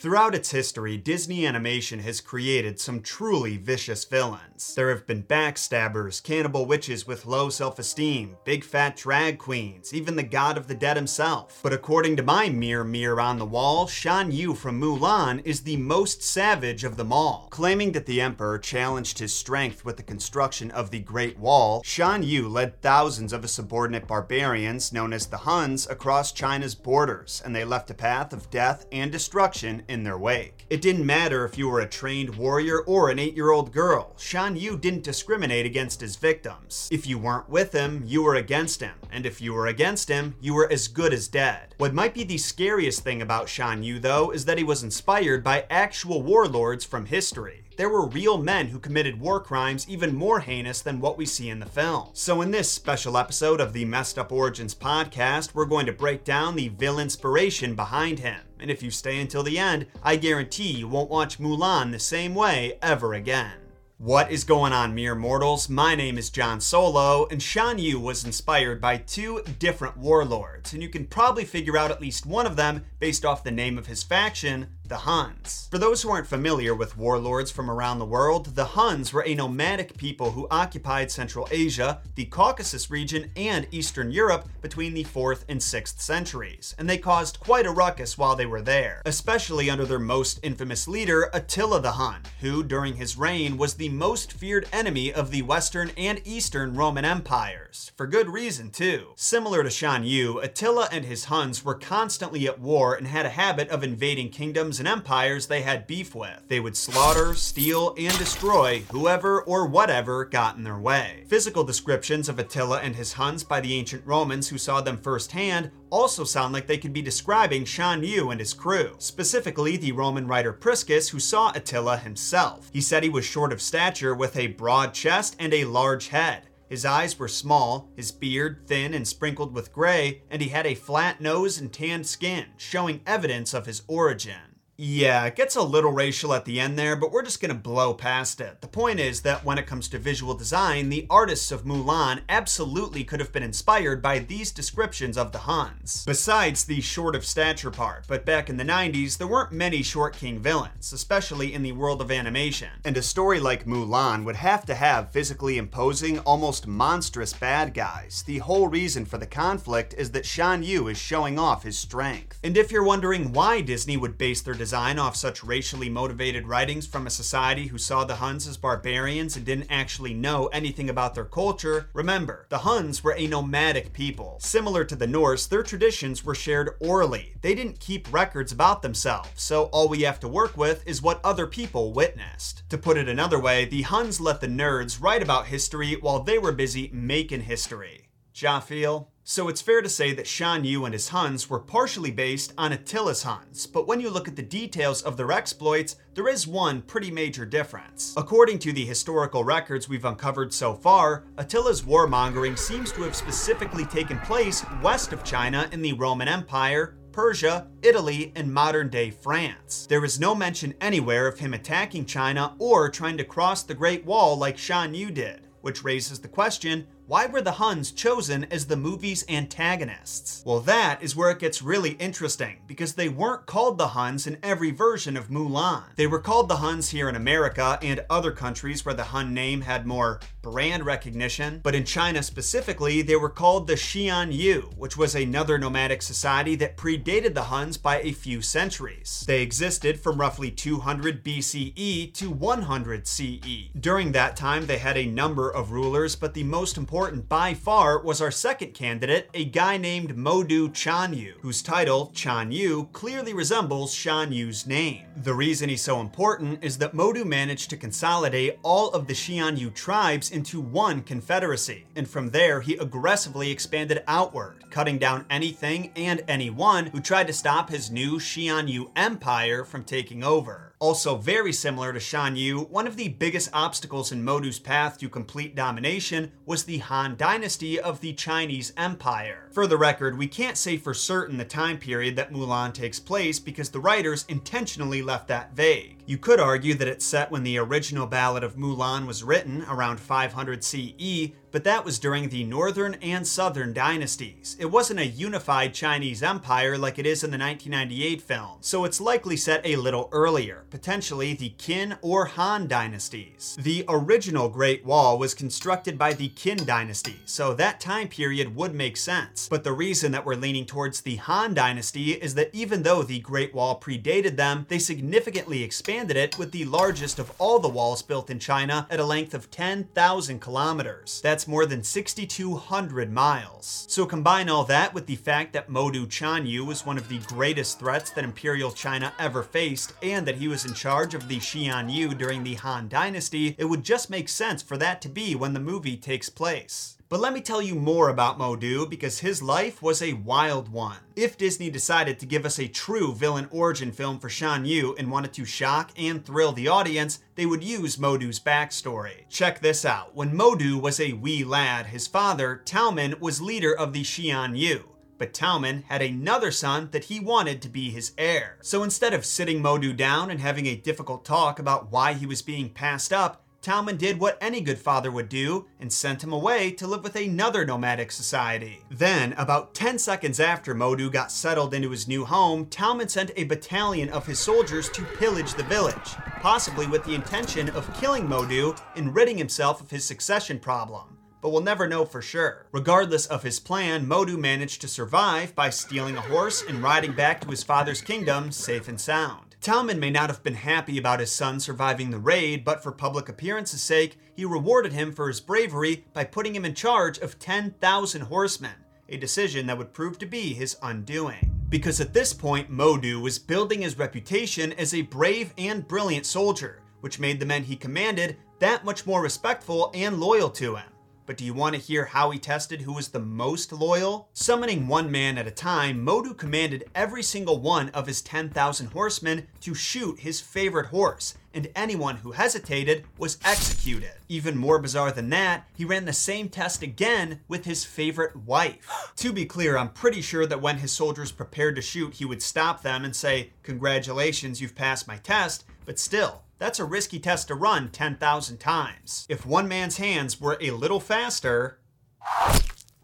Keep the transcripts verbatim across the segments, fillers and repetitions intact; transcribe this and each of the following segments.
Throughout its history, Disney Animation has created some truly vicious villains. There have been backstabbers, cannibal witches with low self-esteem, big fat drag queens, even the god of the dead himself. But according to my mirror mirror on the wall, Xiangyu from Mulan is the most savage of them all. Claiming that the emperor challenged his strength with the construction of the Great Wall, Xiangyu led thousands of his subordinate barbarians, known as the Huns, across China's borders, and they left a path of death and destruction in their wake. It didn't matter if you were a trained warrior or an eight-year-old girl, Xiangyu didn't discriminate against his victims. If you weren't with him, you were against him, and if you were against him, you were as good as dead. What might be the scariest thing about Xiangyu, though, is that he was inspired by actual warlords from history. There were real men who committed war crimes even more heinous than what we see in the film. So in this special episode of the Messed Up Origins podcast, we're going to break down the villain inspiration behind him. And if you stay until the end, I guarantee you won't watch Mulan the same way ever again. What is going on, mere mortals? My name is John Solo, and Xiangyu was inspired by two different warlords, and you can probably figure out at least one of them based off the name of his faction, the Huns. For those who aren't familiar with warlords from around the world, the Huns were a nomadic people who occupied Central Asia, the Caucasus region, and Eastern Europe between the fourth and sixth centuries, and they caused quite a ruckus while they were there, especially under their most infamous leader, Attila the Hun, who, during his reign, was the most feared enemy of the Western and Eastern Roman empires, for good reason too. Similar to Xiangyu, Attila and his Huns were constantly at war and had a habit of invading kingdoms and empires they had beef with. They would slaughter, steal, and destroy whoever or whatever got in their way. Physical descriptions of Attila and his Huns by the ancient Romans who saw them firsthand also sound like they could be describing Xiangyu and his crew, specifically the Roman writer Priscus, who saw Attila himself. He said he was short of stature with a broad chest and a large head. His eyes were small, his beard thin and sprinkled with gray, and he had a flat nose and tanned skin, showing evidence of his origin. Yeah, it gets a little racial at the end there, but we're just gonna blow past it. The point is that when it comes to visual design, the artists of Mulan absolutely could have been inspired by these descriptions of the Huns. Besides the short of stature part, but back in the nineties, there weren't many short king villains, especially in the world of animation. And a story like Mulan would have to have physically imposing, almost monstrous bad guys. The whole reason for the conflict is that Xiangyu is showing off his strength. And if you're wondering why Disney would base their design Design off such racially motivated writings from a society who saw the Huns as barbarians and didn't actually know anything about their culture, remember, the Huns were a nomadic people. Similar to the Norse, their traditions were shared orally. They didn't keep records about themselves, so all we have to work with is what other people witnessed. To put it another way, the Huns let the nerds write about history while they were busy making history. Ja feel? So it's fair to say that Xiangyu and his Huns were partially based on Attila's Huns, but when you look at the details of their exploits, there is one pretty major difference. According to the historical records we've uncovered so far, Attila's warmongering seems to have specifically taken place west of China in the Roman Empire, Persia, Italy, and modern-day France. There is no mention anywhere of him attacking China or trying to cross the Great Wall like Xiangyu did, which raises the question, why were the Huns chosen as the movie's antagonists? Well, that is where it gets really interesting, because they weren't called the Huns in every version of Mulan. They were called the Huns here in America and other countries where the Hun name had more brand recognition, but in China specifically, they were called the Xianyu, which was another nomadic society that predated the Huns by a few centuries. They existed from roughly two hundred B C E to one hundred C E. During that time, they had a number of rulers, but the most important Important by far was our second candidate, a guy named Modu Chanyu, whose title, Chanyu, clearly resembles Xiangyu's name. The reason he's so important is that Modu managed to consolidate all of the Xiangyu tribes into one confederacy, and from there he aggressively expanded outward, cutting down anything and anyone who tried to stop his new Xiangyu empire from taking over. Also very similar to Xiangyu, one of the biggest obstacles in Modu's path to complete domination was the Han dynasty of the Chinese Empire. For the record, we can't say for certain the time period that Mulan takes place because the writers intentionally left that vague. You could argue that it's set when the original Ballad of Mulan was written, around five hundred C E, but that was during the Northern and Southern dynasties. It wasn't a unified Chinese empire like it is in the nineteen ninety-eight film, so it's likely set a little earlier, potentially the Qin or Han dynasties. The original Great Wall was constructed by the Qin dynasty, so that time period would make sense. But the reason that we're leaning towards the Han dynasty is that even though the Great Wall predated them, they significantly expanded it with the largest of all the walls built in China at a length of ten thousand kilometers. That's more than six thousand two hundred miles. So combine all that with the fact that Modu Chanyu was one of the greatest threats that Imperial China ever faced, and that he was in charge of the Xiongnu during the Han Dynasty, it would just make sense for that to be when the movie takes place. But let me tell you more about Modu, because his life was a wild one. If Disney decided to give us a true villain origin film for Xianyu and wanted to shock and thrill the audience, they would use Modu's backstory. Check this out. When Modu was a wee lad, his father, Touman, was leader of the Xianyu. But Touman had another son that he wanted to be his heir. So instead of sitting Modu down and having a difficult talk about why he was being passed up, Touman did what any good father would do and sent him away to live with another nomadic society. Then, about ten seconds after Modu got settled into his new home, Touman sent a battalion of his soldiers to pillage the village, possibly with the intention of killing Modu and ridding himself of his succession problem. But we'll never know for sure. Regardless of his plan, Modu managed to survive by stealing a horse and riding back to his father's kingdom safe and sound. Touman may not have been happy about his son surviving the raid, but for public appearance's sake, he rewarded him for his bravery by putting him in charge of ten thousand horsemen, a decision that would prove to be his undoing. Because at this point, Modu was building his reputation as a brave and brilliant soldier, which made the men he commanded that much more respectful and loyal to him. But do you want to hear how he tested who was the most loyal? Summoning one man at a time, Modu commanded every single one of his ten thousand horsemen to shoot his favorite horse, and anyone who hesitated was executed. Even more bizarre than that, he ran the same test again with his favorite wife. To be clear, I'm pretty sure that when his soldiers prepared to shoot, he would stop them and say, "Congratulations, you've passed my test," but still, that's a risky test to run ten thousand times. If one man's hands were a little faster...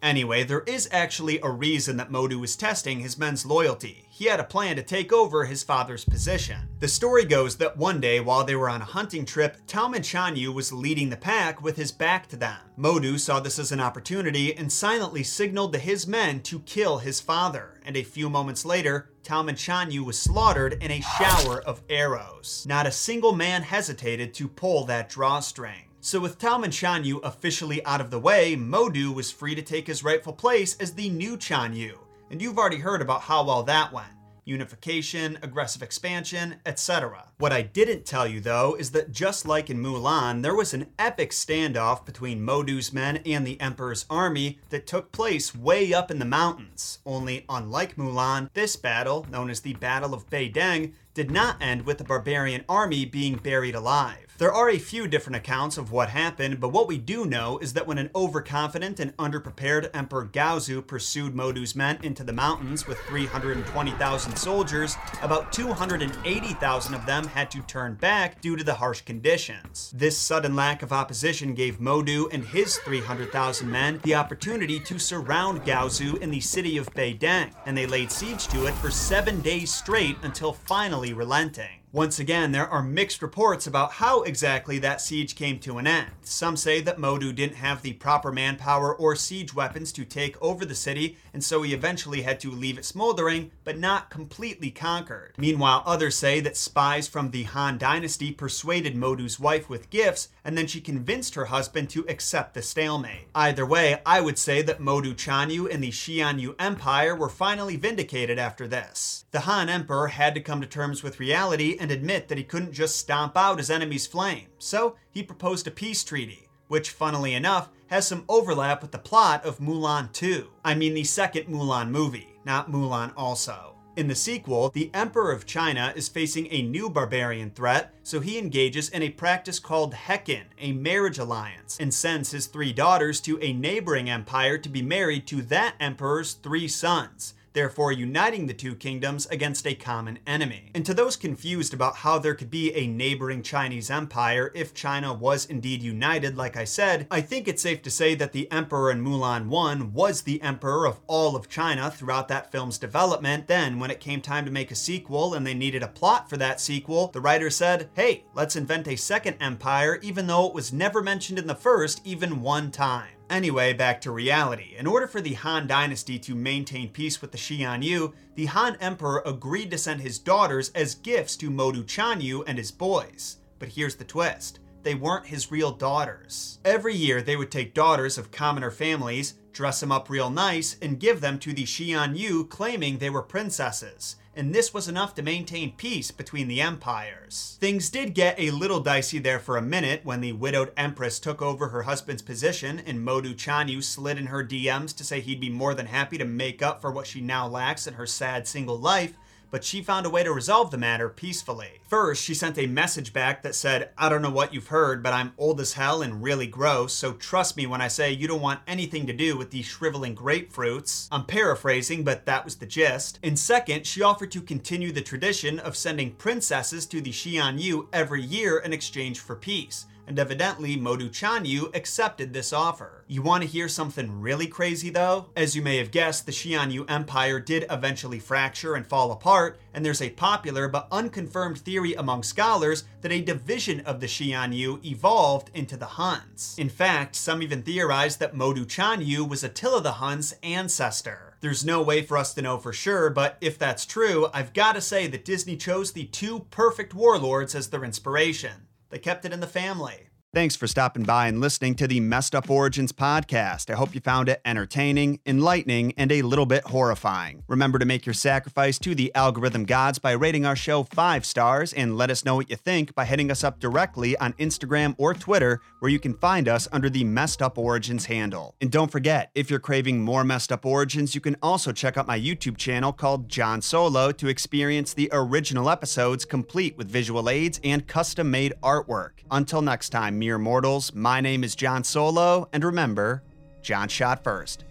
Anyway, there is actually a reason that Modu was testing his men's loyalty. He had a plan to take over his father's position. The story goes that one day, while they were on a hunting trip, Touman Chanyu was leading the pack with his back to them. Modu saw this as an opportunity and silently signaled to his men to kill his father, and a few moments later, Touman Chanyu was slaughtered in a shower of arrows. Not a single man hesitated to pull that drawstring. So with Touman Chanyu officially out of the way, Modu was free to take his rightful place as the new Chanyu. And you've already heard about how well that went. Unification, aggressive expansion, et cetera. What I didn't tell you though is that just like in Mulan, there was an epic standoff between Modu's men and the Emperor's army that took place way up in the mountains. Only unlike Mulan, this battle, known as the Battle of Baideng, did not end with the barbarian army being buried alive. There are a few different accounts of what happened, but what we do know is that when an overconfident and underprepared Emperor Gaozu pursued Modu's men into the mountains with three hundred twenty thousand soldiers, about two hundred eighty thousand of them had to turn back due to the harsh conditions. This sudden lack of opposition gave Modu and his three hundred thousand men the opportunity to surround Gaozu in the city of Baideng, and they laid siege to it for seven days straight until finally relenting. Once again, there are mixed reports about how exactly that siege came to an end. Some say that Modu didn't have the proper manpower or siege weapons to take over the city, and so he eventually had to leave it smoldering, but not completely conquered. Meanwhile, others say that spies from the Han Dynasty persuaded Modu's wife with gifts, and then she convinced her husband to accept the stalemate. Either way, I would say that Modu Chanyu and the Xianyu Empire were finally vindicated after this. The Han Emperor had to come to terms with reality and and admit that he couldn't just stomp out his enemy's flame, so he proposed a peace treaty, which, funnily enough, has some overlap with the plot of Mulan two. I mean the second Mulan movie, not Mulan also. In the sequel, the Emperor of China is facing a new barbarian threat, so he engages in a practice called heqin, a marriage alliance, and sends his three daughters to a neighboring empire to be married to that emperor's three sons. therefore uniting the two kingdoms against a common enemy. And to those confused about how there could be a neighboring Chinese empire if China was indeed united, like I said, I think it's safe to say that the emperor in Mulan one was the emperor of all of China throughout that film's development. Then, when it came time to make a sequel and they needed a plot for that sequel, the writer said, hey, let's invent a second empire, even though it was never mentioned in the first even one time. Anyway, back to reality. In order for the Han dynasty to maintain peace with the Xiongnu, the Han emperor agreed to send his daughters as gifts to Modu Chanyu and his boys. But here's the twist. They weren't his real daughters. Every year, they would take daughters of commoner families, dress them up real nice, and give them to the Xiongnu, claiming they were princesses. And this was enough to maintain peace between the empires. Things did get a little dicey there for a minute when the widowed empress took over her husband's position and Modu Chanyu slid in her D Ms to say he'd be more than happy to make up for what she now lacks in her sad single life, but she found a way to resolve the matter peacefully. First, she sent a message back that said, I don't know what you've heard, but I'm old as hell and really gross, so trust me when I say you don't want anything to do with these shriveling grapefruits. I'm paraphrasing, but that was the gist. And second, she offered to continue the tradition of sending princesses to the Xiongnu every year in exchange for peace. And evidently, Modu Chanyu accepted this offer. You want to hear something really crazy, though? As you may have guessed, the Xiongnu Empire did eventually fracture and fall apart, and there's a popular but unconfirmed theory among scholars that a division of the Xiongnu evolved into the Huns. In fact, some even theorized that Modu Chanyu was Attila the Hun's ancestor. There's no way for us to know for sure, but if that's true, I've got to say that Disney chose the two perfect warlords as their inspiration. They kept it in the family. Thanks for stopping by and listening to the Messed Up Origins podcast. I hope you found it entertaining, enlightening, and a little bit horrifying. Remember to make your sacrifice to the algorithm gods by rating our show five stars, and let us know what you think by hitting us up directly on Instagram or Twitter, where you can find us under the Messed Up Origins handle. And don't forget, if you're craving more Messed Up Origins, you can also check out my YouTube channel called John Solo to experience the original episodes complete with visual aids and custom-made artwork. Until next time, mere mortals, my name is John Solo, and remember, John shot first.